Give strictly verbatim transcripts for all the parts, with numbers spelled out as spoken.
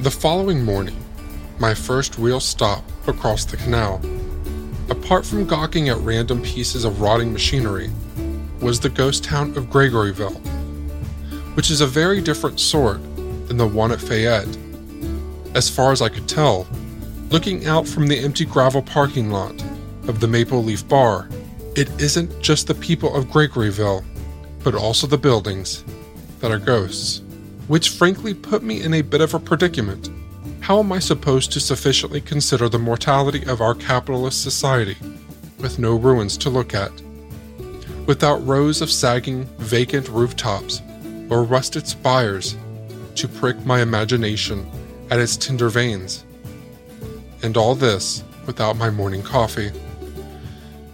The following morning, my first real stop across the canal, apart from gawking at random pieces of rotting machinery, was the ghost town of Gregoryville, which is a very different sort than the one at Fayette. As far as I could tell, looking out from the empty gravel parking lot of the Maple Leaf Bar, it isn't just the people of Gregoryville, but also the buildings that are ghosts, which frankly put me in a bit of a predicament. How am I supposed to sufficiently consider the mortality of our capitalist society, with no ruins to look at, without rows of sagging, vacant rooftops or rusted spires to prick my imagination at its tender veins? And all this without my morning coffee.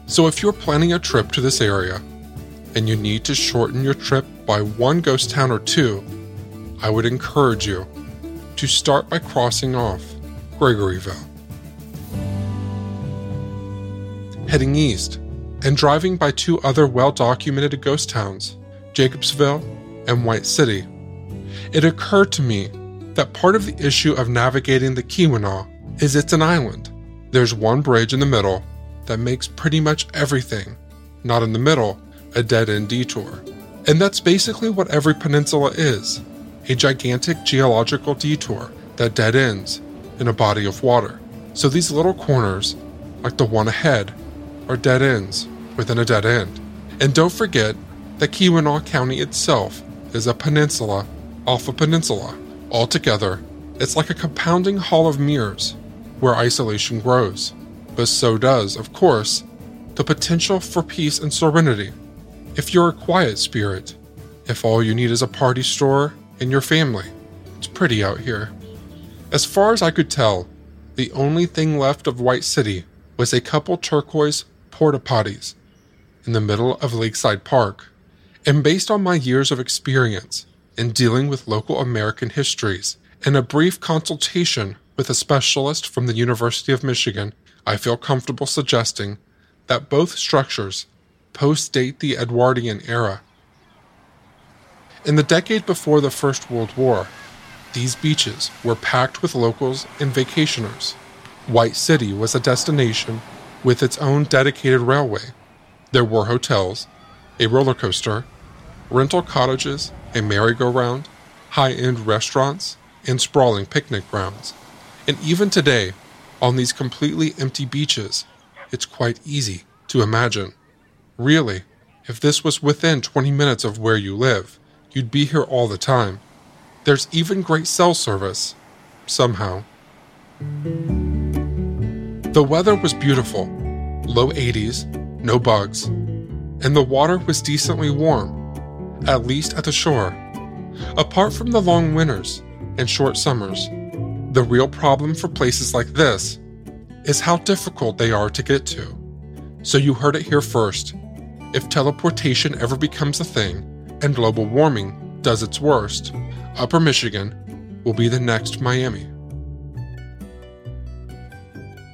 So if you're planning a trip to this area, and you need to shorten your trip by one ghost town or two, I would encourage you to start by crossing off Gregoryville. Heading east and driving by two other well-documented ghost towns, Jacobsville and White City, it occurred to me that part of the issue of navigating the Keweenaw is it's an island. There's one bridge in the middle that makes pretty much everything not in the middle a dead-end detour. And that's basically what every peninsula is. A gigantic geological detour that dead ends in a body of water. So these little corners, like the one ahead, are dead ends within a dead end. And don't forget that Keweenaw County itself is a peninsula off a peninsula. Altogether, it's like a compounding hall of mirrors where isolation grows. But so does, of course, the potential for peace and serenity. If you're a quiet spirit, if all you need is a party store, and your family. It's pretty out here. As far as I could tell, the only thing left of White City was a couple turquoise porta potties in the middle of Lakeside Park. And based on my years of experience in dealing with local American histories and a brief consultation with a specialist from the University of Michigan, I feel comfortable suggesting that both structures post-date the Edwardian era. In the decade before the First World War, these beaches were packed with locals and vacationers. White City was a destination with its own dedicated railway. There were hotels, a roller coaster, rental cottages, a merry-go-round, high-end restaurants, and sprawling picnic grounds. And even today, on these completely empty beaches, it's quite easy to imagine. Really, if this was within twenty minutes of where you live, you'd be here all the time. There's even great cell service, somehow. The weather was beautiful, low eighties, no bugs, and the water was decently warm, at least at the shore. Apart from the long winters and short summers, the real problem for places like this is how difficult they are to get to. So you heard it here first. If teleportation ever becomes a thing, and global warming does its worst, Upper Michigan will be the next Miami.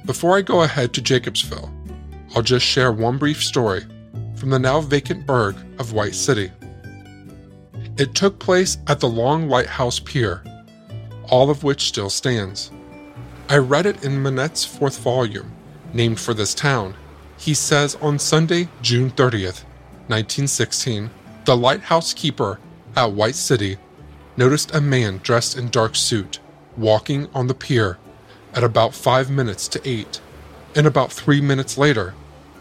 Before I go ahead to Jacobsville, I'll just share one brief story from the now vacant burg of White City. It took place at the Long Lighthouse Pier, all of which still stands. I read it in Manette's fourth volume, named for this town. He says on Sunday, June thirtieth, nineteen sixteen, the lighthouse keeper at White City noticed a man dressed in dark suit walking on the pier at about five minutes to eight, and about three minutes later,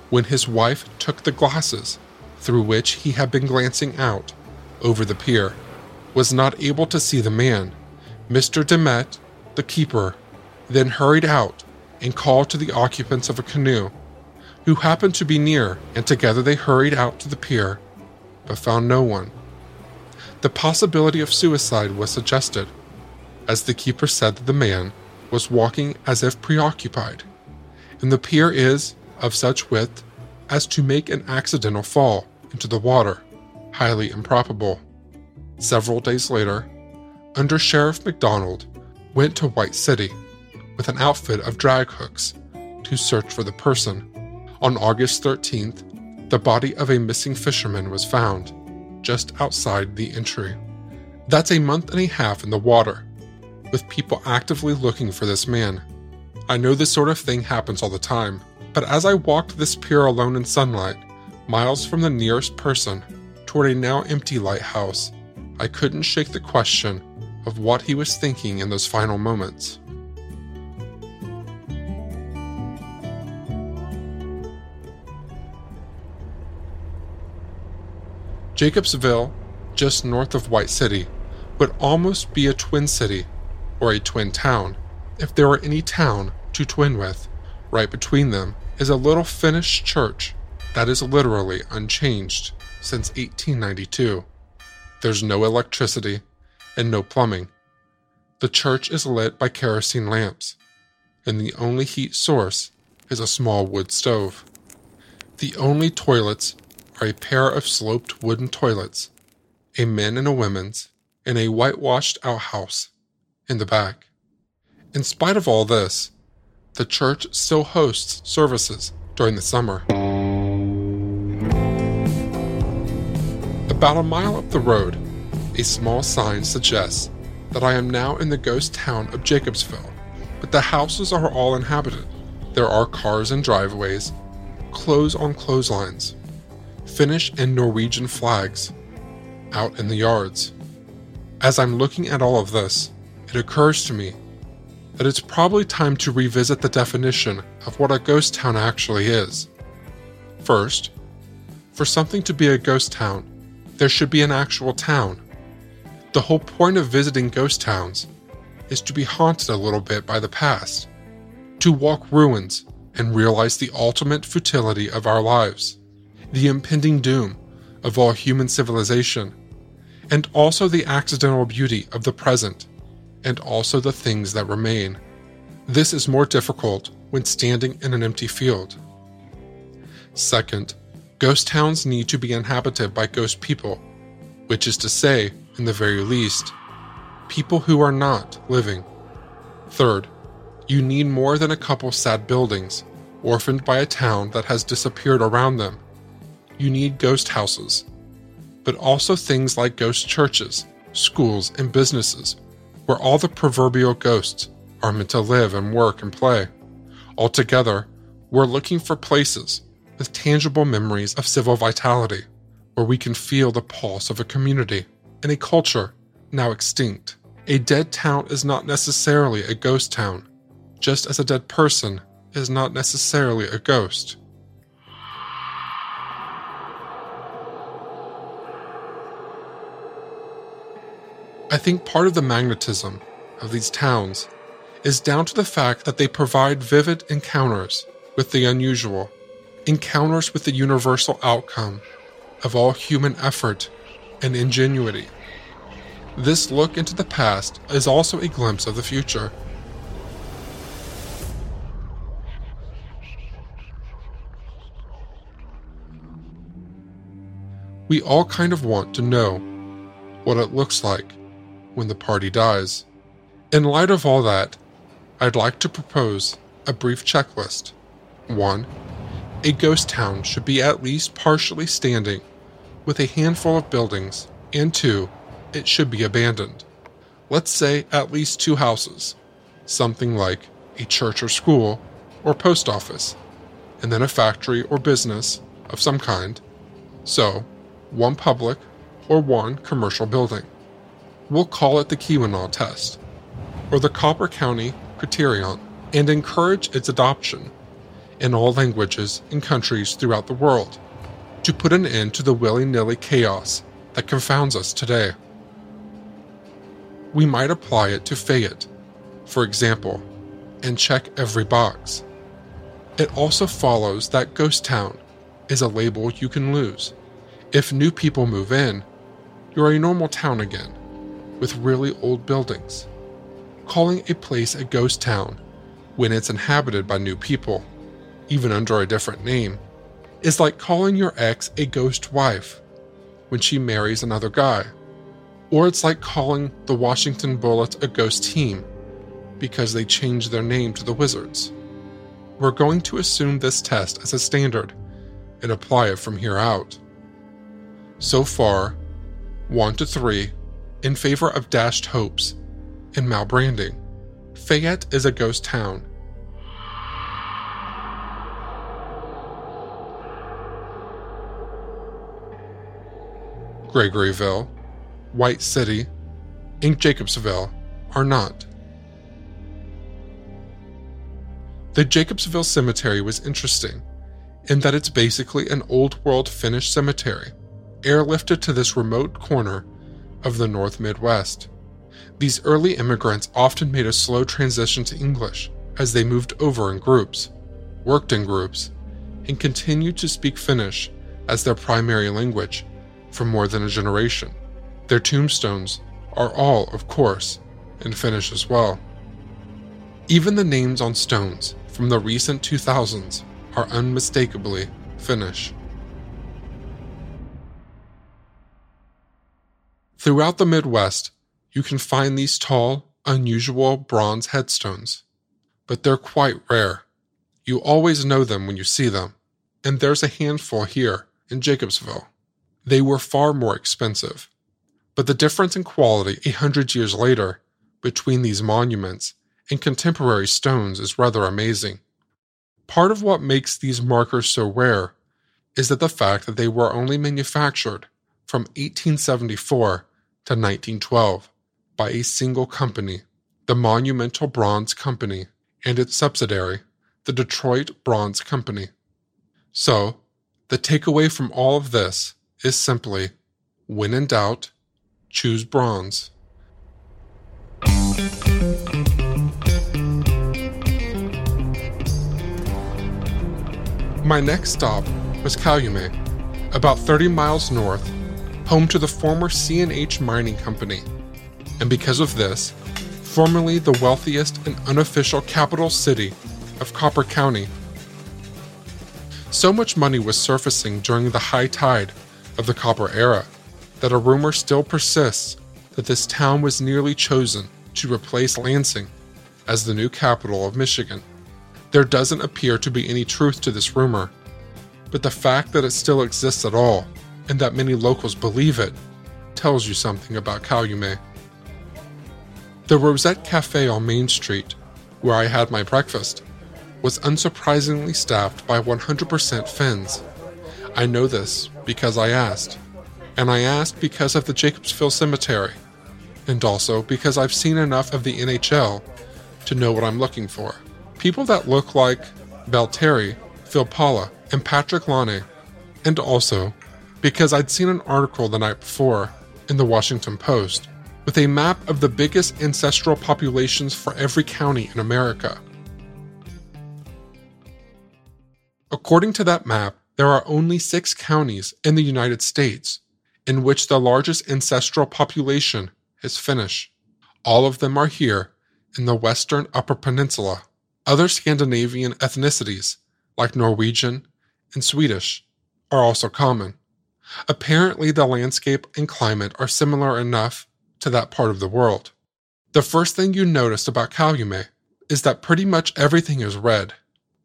when his wife took the glasses through which he had been glancing out over the pier, was not able to see the man. Mister Demet, the keeper, then hurried out and called to the occupants of a canoe, who happened to be near, and together they hurried out to the pier, but found no one. The possibility of suicide was suggested, as the keeper said that the man was walking as if preoccupied, and the pier is of such width as to make an accidental fall into the water highly improbable. Several days later, Under Sheriff McDonald went to White City with an outfit of drag hooks to search for the person. On August thirteenth, the body of a missing fisherman was found just outside the entry. That's a month and a half in the water, with people actively looking for this man. I know this sort of thing happens all the time, but as I walked this pier alone in sunlight, miles from the nearest person, toward a now empty lighthouse, I couldn't shake the question of what he was thinking in those final moments. Jacobsville, just north of White City, would almost be a twin city or a twin town, if there were any town to twin with. Right between them is a little Finnish church that is literally unchanged since eighteen ninety-two. There's no electricity and no plumbing. The church is lit by kerosene lamps, and the only heat source is a small wood stove. The only toilets are a pair of sloped wooden toilets, a men and a women's, and a whitewashed outhouse in the back. In spite of all this, the church still hosts services during the summer. About a mile up the road, a small sign suggests that I am now in the ghost town of Jacobsville, but the houses are all inhabited. There are cars and driveways, clothes on clotheslines, Finnish and Norwegian flags out in the yards. As I'm looking at all of this, it occurs to me that it's probably time to revisit the definition of what a ghost town actually is. First, for something to be a ghost town, there should be an actual town. The whole point of visiting ghost towns is to be haunted a little bit by the past, to walk ruins and realize the ultimate futility of our lives, the impending doom of all human civilization, and also the accidental beauty of the present, and also the things that remain. This is more difficult when standing in an empty field. Second, ghost towns need to be inhabited by ghost people, which is to say, in the very least, people who are not living. Third, you need more than a couple sad buildings, orphaned by a town that has disappeared around them. You need ghost houses, but also things like ghost churches, schools, and businesses, where all the proverbial ghosts are meant to live and work and play. Altogether, we're looking for places with tangible memories of civil vitality, where we can feel the pulse of a community and a culture now extinct. A dead town is not necessarily a ghost town, just as a dead person is not necessarily a ghost. I think part of the magnetism of these towns is down to the fact that they provide vivid encounters with the unusual, encounters with the universal outcome of all human effort and ingenuity. This look into the past is also a glimpse of the future. We all kind of want to know what it looks like when the party dies. In light of all that, I'd like to propose a brief checklist. One, a ghost town should be at least partially standing with a handful of buildings, and two, it should be abandoned. Let's say at least two houses, something like a church or school or post office, and then a factory or business of some kind. So, one public or one commercial building. We'll call it the Keweenaw Test, or the Copper County Criterion, and encourage its adoption in all languages and countries throughout the world to put an end to the willy-nilly chaos that confounds us today. We might apply it to Fayette, for example, and check every box. It also follows that ghost town is a label you can lose. If new people move in, you're a normal town again, with really old buildings. Calling a place a ghost town when it's inhabited by new people, even under a different name, is like calling your ex a ghost wife when she marries another guy. Or it's like calling the Washington Bullets a ghost team because they changed their name to the Wizards. We're going to assume this test as a standard and apply it from here out. So far, one to three in favor of dashed hopes and malbranding. Fayette is a ghost town. Gregoryville, White City, and Jacobsville are not. The Jacobsville Cemetery was interesting in that it's basically an old-world Finnish cemetery, airlifted to this remote corner of the North Midwest. These early immigrants often made a slow transition to English as they moved over in groups, worked in groups, and continued to speak Finnish as their primary language for more than a generation. Their tombstones are all, of course, in Finnish as well. Even the names on stones from the recent two thousands are unmistakably Finnish. Throughout the Midwest, you can find these tall, unusual bronze headstones, but they're quite rare. You always know them when you see them, and there's a handful here in Jacobsville. They were far more expensive, but the difference in quality a hundred years later between these monuments and contemporary stones is rather amazing. Part of what makes these markers so rare is that the fact that they were only manufactured from eighteen seventy-four to nineteen twelve by a single company, the Monumental Bronze Company, and its subsidiary, the Detroit Bronze Company. So, the takeaway from all of this is simply, when in doubt, choose bronze. My next stop was Calumet, about thirty miles north, home to the former C and H Mining Company, and because of this, formerly the wealthiest and unofficial capital city of Copper County. So much money was surfacing during the high tide of the Copper era that a rumor still persists that this town was nearly chosen to replace Lansing as the new capital of Michigan. There doesn't appear to be any truth to this rumor, but the fact that it still exists at all and that many locals believe it tells you something about Calumet. The Rosette Café on Main Street, where I had my breakfast, was unsurprisingly staffed by one hundred percent Finns. I know this because I asked, and I asked because of the Jacobsville Cemetery, and also because I've seen enough of the N H L to know what I'm looking for. People that look like Valtteri Filppula and Patrick Laine, and also because I'd seen an article the night before in the Washington Post with a map of the biggest ancestral populations for every county in America. According to that map, there are only six counties in the United States in which the largest ancestral population is Finnish. All of them are here in the western Upper Peninsula. Other Scandinavian ethnicities, like Norwegian and Swedish, are also common. Apparently, the landscape and climate are similar enough to that part of the world. The first thing you notice about Calumet is that pretty much everything is red.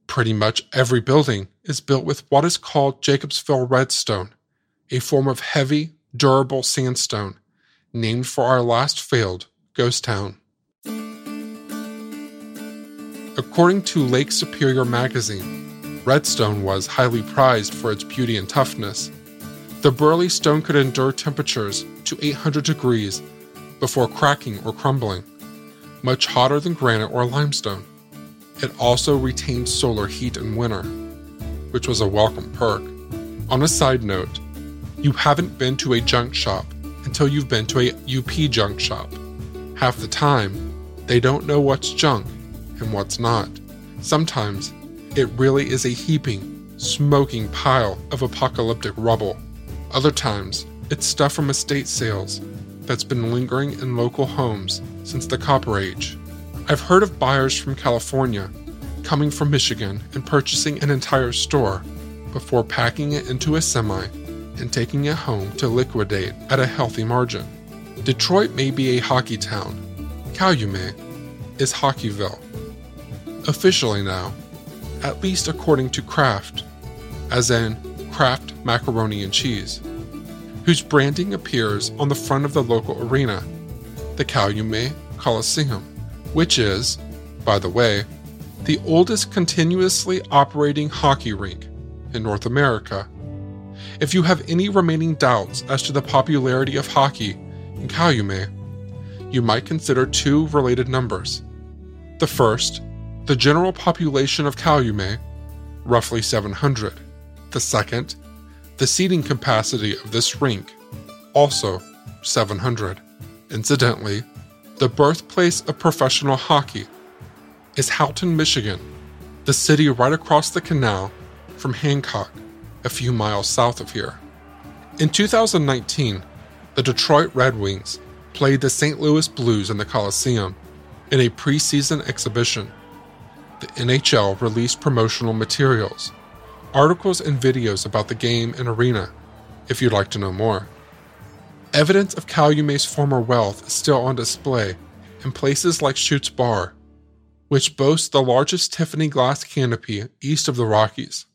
Pretty much every building is built with what is called Jacobsville Redstone, a form of heavy, durable sandstone named for our last failed ghost town. According to Lake Superior Magazine, Redstone was highly prized for its beauty and toughness. The burly stone could endure temperatures to eight hundred degrees before cracking or crumbling, much hotter than granite or limestone. It also retained solar heat in winter, which was a welcome perk. On a side note, you haven't been to a junk shop until you've been to a U P junk shop. Half the time, they don't know what's junk and what's not. Sometimes, it really is a heaping, smoking pile of apocalyptic rubble. Other times, it's stuff from estate sales that's been lingering in local homes since the Copper Age. I've heard of buyers from California coming from Michigan and purchasing an entire store before packing it into a semi and taking it home to liquidate at a healthy margin. Detroit may be a hockey town. Calumet is Hockeyville. Officially now, at least according to Kraft, as in Kraft Macaroni and Cheese, whose branding appears on the front of the local arena, the Calumet Coliseum, which is, by the way, the oldest continuously operating hockey rink in North America. If you have any remaining doubts as to the popularity of hockey in Calumet, you might consider two related numbers. The first, the general population of Calumet, roughly seven hundred. The second, the seating capacity of this rink, also seven hundred. Incidentally, the birthplace of professional hockey is Houghton, Michigan, the city right across the canal from Hancock, a few miles south of here. In two thousand nineteen, the Detroit Red Wings played the Saint Louis Blues in the Coliseum in a preseason exhibition. The N H L released promotional materials, articles and videos about the game and arena, if you'd like to know more. Evidence of Calumet's former wealth is still on display in places like Chute's Bar, which boasts the largest Tiffany Glass canopy east of the Rockies.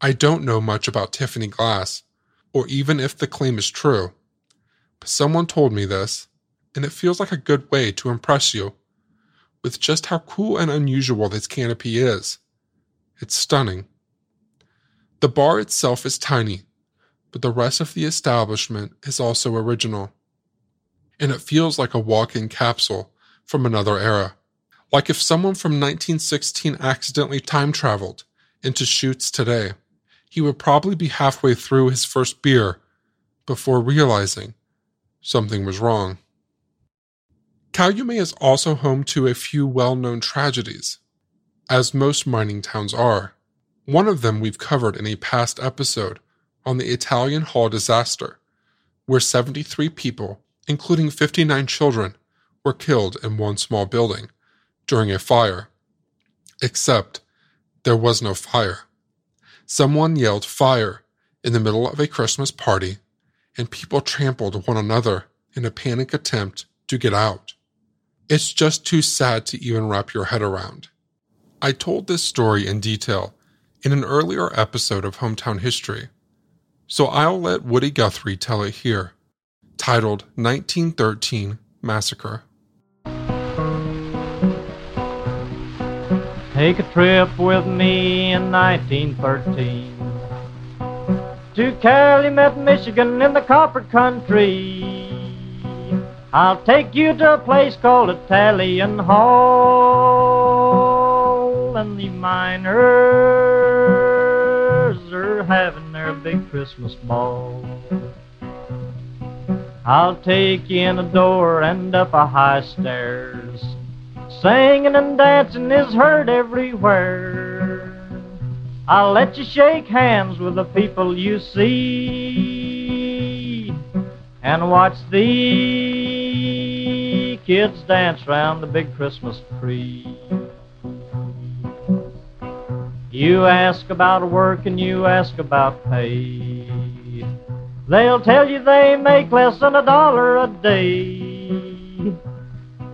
I don't know much about Tiffany Glass, or even if the claim is true, but someone told me this, and it feels like a good way to impress you with just how cool and unusual this canopy is. It's stunning. The bar itself is tiny, but the rest of the establishment is also original, and it feels like a walk-in capsule from another era. Like if someone from nineteen sixteen accidentally time-traveled into Chute's today, he would probably be halfway through his first beer before realizing something was wrong. Calumet is also home to a few well-known tragedies, as most mining towns are. One of them we've covered in a past episode on the Italian Hall disaster, where seventy-three people, including fifty-nine children, were killed in one small building during a fire. Except there was no fire. Someone yelled fire in the middle of a Christmas party, and people trampled one another in a panic attempt to get out. It's just too sad to even wrap your head around. I told this story in detail in an earlier episode of Hometown History, so I'll let Woody Guthrie tell it here, titled nineteen thirteen Massacre. Take a trip with me in nineteen thirteen to Calumet, Michigan, in the Copper Country. I'll take you to a place called Italian Hall, and the miners are having their big Christmas ball. I'll take you in a door and up a high stairs. Singing and dancing is heard everywhere. I'll let you shake hands with the people you see, and watch the kids dance round the big Christmas tree. You ask about work and you ask about pay. They'll tell you they make less than a dollar a day,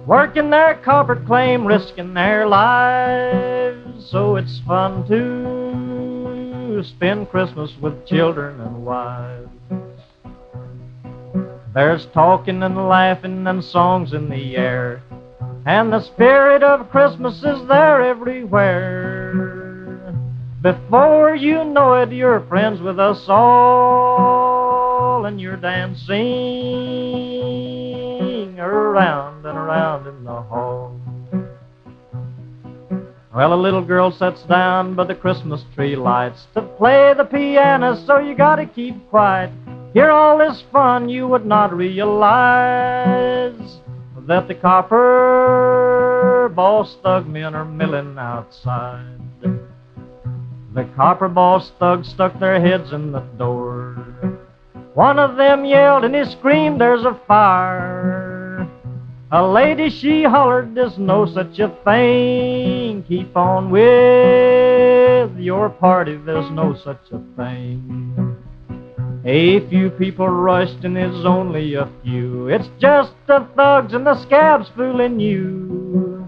working their copper claim, risking their lives. So it's fun to spend Christmas with children and wives. There's talking and laughing and songs in the air, and the spirit of Christmas is there everywhere. Before you know it, you're friends with us all, and you're dancing around and around in the hall. Well, a little girl sits down by the Christmas tree lights to play the piano, so you gotta keep quiet. Hear all this fun, you would not realize that the copper ball stug men are milling outside. The copper ball stug stuck their heads in the door. One of them yelled and he screamed, there's a fire. A lady, she hollered, there's no such a thing. Keep on with your party, there's no such a thing. A few people rushed and it's only a few. It's just the thugs and the scabs fooling you.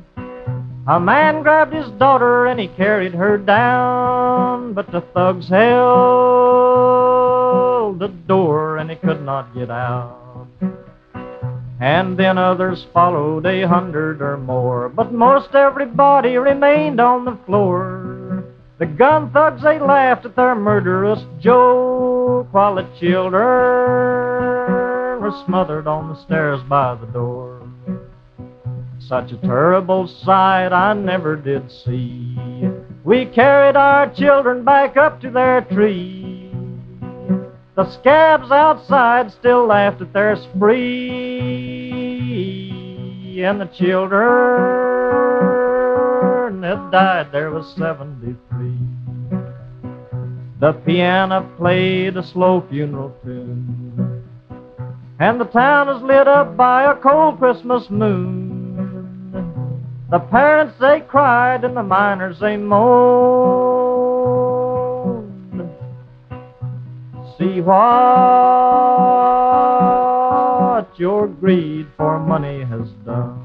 A man grabbed his daughter and he carried her down, but the thugs held the door and he could not get out. And then others followed, a hundred or more, but most everybody remained on the floor. The gun thugs, they laughed at their murderous joke, while the children were smothered on the stairs by the door. Such a terrible sight I never did see. We carried our children back up to their tree. The scabs outside still laughed at their spree, and the children that died there was seventy-three. The piano played a slow funeral tune, and the town is lit up by a cold Christmas moon. The parents, they cried, and the miners, they moaned. See what your greed for money has done.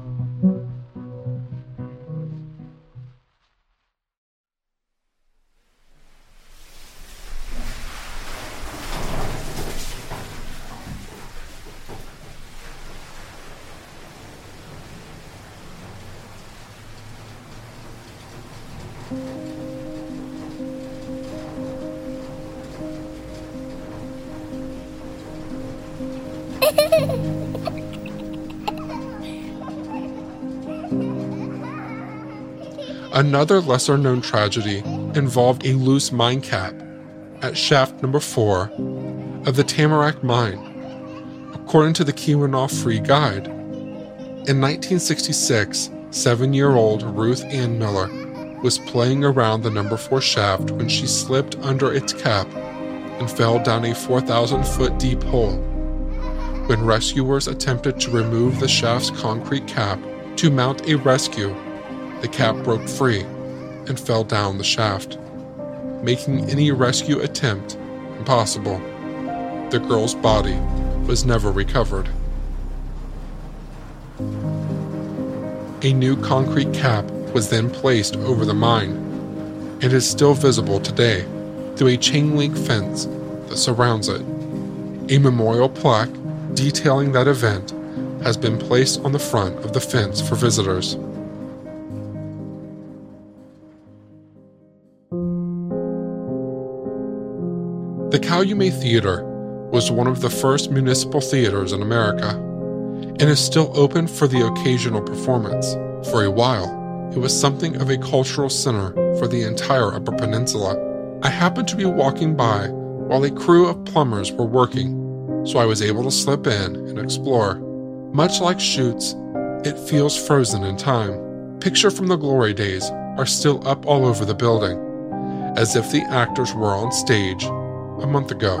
Another lesser-known tragedy involved a loose mine cap at shaft number four of the Tamarack Mine. According to the Keweenaw Free Guide, in nineteen sixty-six, seven-year-old Ruth Ann Miller was playing around the number four shaft when she slipped under its cap and fell down a four thousand foot deep hole. When rescuers attempted to remove the shaft's concrete cap to mount a rescue, the cap broke free and fell down the shaft, making any rescue attempt impossible. The girl's body was never recovered. A new concrete cap was then placed over the mine and is still visible today through a chain-link fence that surrounds it. A memorial plaque detailing that event has been placed on the front of the fence for visitors. The Calumet Theater was one of the first municipal theaters in America and is still open for the occasional performance. For a while, it was something of a cultural center for the entire Upper Peninsula. I happened to be walking by while a crew of plumbers were working, so I was able to slip in and explore. Much like Chute's, it feels frozen in time. Pictures from the glory days are still up all over the building, as if the actors were on stage a month ago,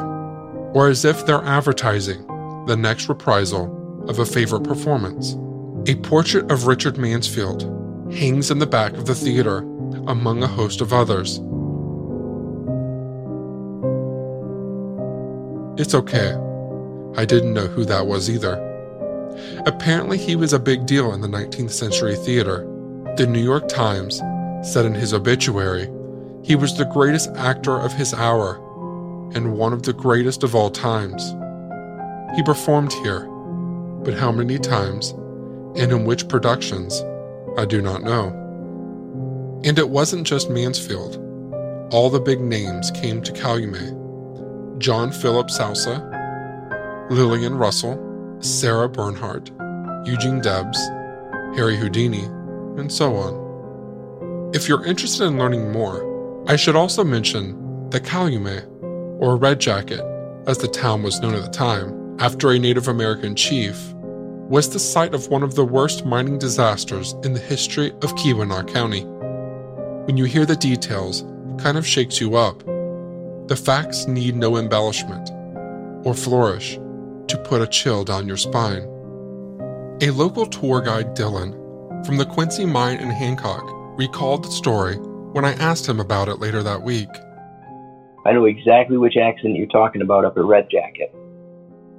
or as if they're advertising the next reprisal of a favorite performance. A portrait of Richard Mansfield hangs in the back of the theater among a host of others. It's okay. I didn't know who that was either. Apparently he was a big deal in the nineteenth century theater. The New York Times said in his obituary, he was the greatest actor of his hour and one of the greatest of all times. He performed here, but how many times and in which productions, I do not know. And it wasn't just Mansfield. All the big names came to Calumet. John Philip Sousa, Lillian Russell, Sarah Bernhardt, Eugene Debs, Harry Houdini, and so on. If you're interested in learning more, I should also mention the Calumet, or Red Jacket, as the town was known at the time, after a Native American chief was the site of one of the worst mining disasters in the history of Keweenaw County. When you hear the details, it kind of shakes you up. The facts need no embellishment or flourish to put a chill down your spine. A local tour guide, Dylan, from the Quincy Mine in Hancock, recalled the story when I asked him about it later that week. I know exactly which accident you're talking about up at Red Jacket.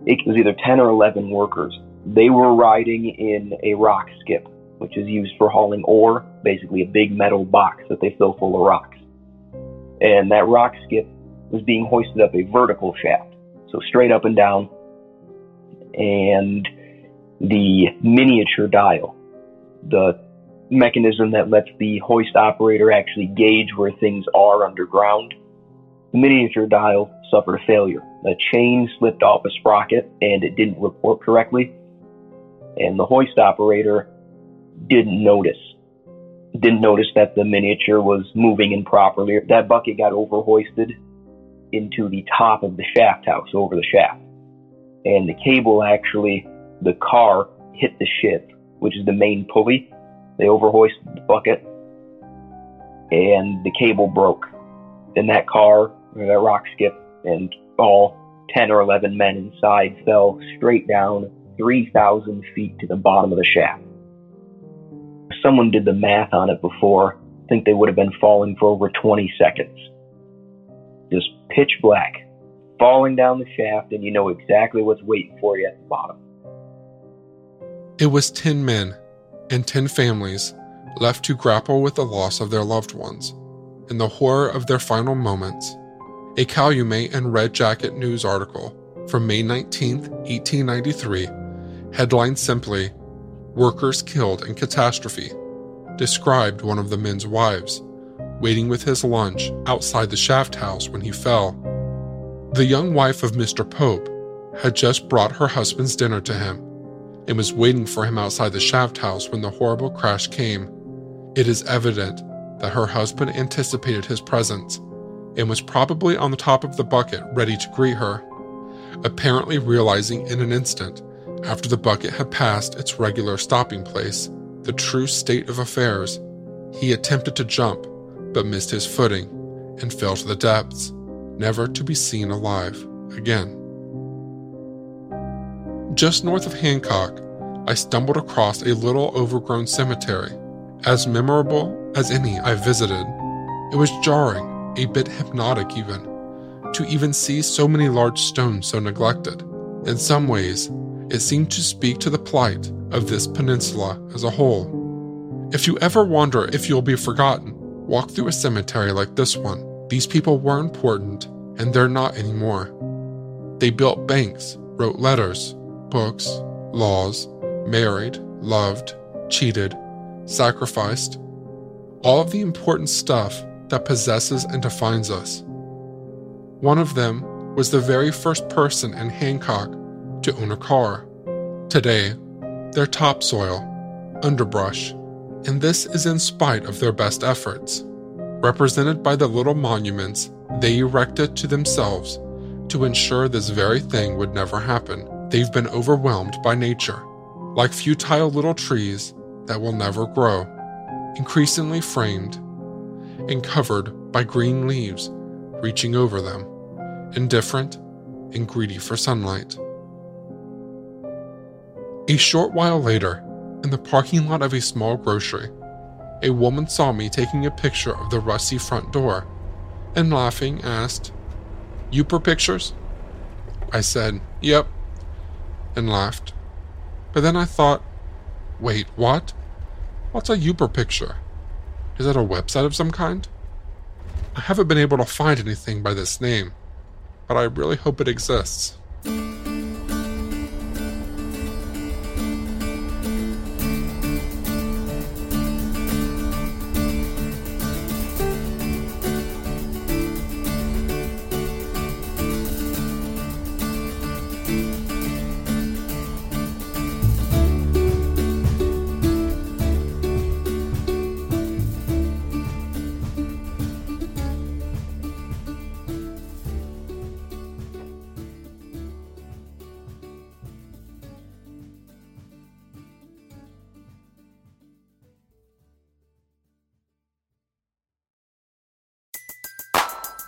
It was either ten or eleven workers. They were riding in a rock skip, which is used for hauling ore, basically a big metal box that they fill full of rocks. And that rock skip was being hoisted up a vertical shaft, so straight up and down. And the miniature dial, the mechanism that lets the hoist operator actually gauge where things are underground, the miniature dial suffered a failure. The chain slipped off a sprocket and it didn't report correctly. And the hoist operator didn't notice. Didn't notice that the miniature was moving improperly. That bucket got overhoisted into the top of the shaft house, over the shaft. And the cable actually, the car hit the ship, which is the main pulley. They overhoisted the bucket and the cable broke. And that car, or that rock skip, and all ten or eleven men inside fell straight down three thousand feet to the bottom of the shaft. Someone did the math on it before. I think they would have been falling for over twenty seconds. Just pitch black, falling down the shaft, and you know exactly what's waiting for you at the bottom. It was ten men and ten families left to grapple with the loss of their loved ones and the horror of their final moments. A Calumet and Red Jacket news article from May nineteenth, eighteen ninety-three, headlined simply, "Workers Killed in Catastrophe," described one of the men's wives, waiting with his lunch outside the shaft house when he fell. The young wife of Mister Pope had just brought her husband's dinner to him and was waiting for him outside the shaft house when the horrible crash came. It is evident that her husband anticipated his presence and was probably on the top of the bucket ready to greet her, apparently realizing in an instant, after the bucket had passed its regular stopping place, the true state of affairs. He attempted to jump, but missed his footing and fell to the depths, never to be seen alive again. Just north of Hancock, I stumbled across a little overgrown cemetery, as memorable as any I visited. It was jarring, a bit hypnotic even, to even see so many large stones so neglected. In some ways, it seemed to speak to the plight of this peninsula as a whole. If you ever wonder if you'll be forgotten, walk through a cemetery like this one. These people were important, and they're not anymore. They built banks, wrote letters, books, laws, married, loved, cheated, sacrificed. All of the important stuff that possesses and defines us. One of them was the very first person in Hancock to own a car. Today, their topsoil, underbrush, and this is in spite of their best efforts, represented by the little monuments they erected to themselves to ensure this very thing would never happen. They've been overwhelmed by nature, like futile little trees that will never grow, increasingly framed and covered by green leaves reaching over them, indifferent and greedy for sunlight. A short while later, in the parking lot of a small grocery, a woman saw me taking a picture of the rusty front door and, laughing, asked, "You per pictures?" I said, "Yep," and laughed. But then I thought, wait, what? What's a you per picture? Is that a website of some kind? I haven't been able to find anything by this name, but I really hope it exists.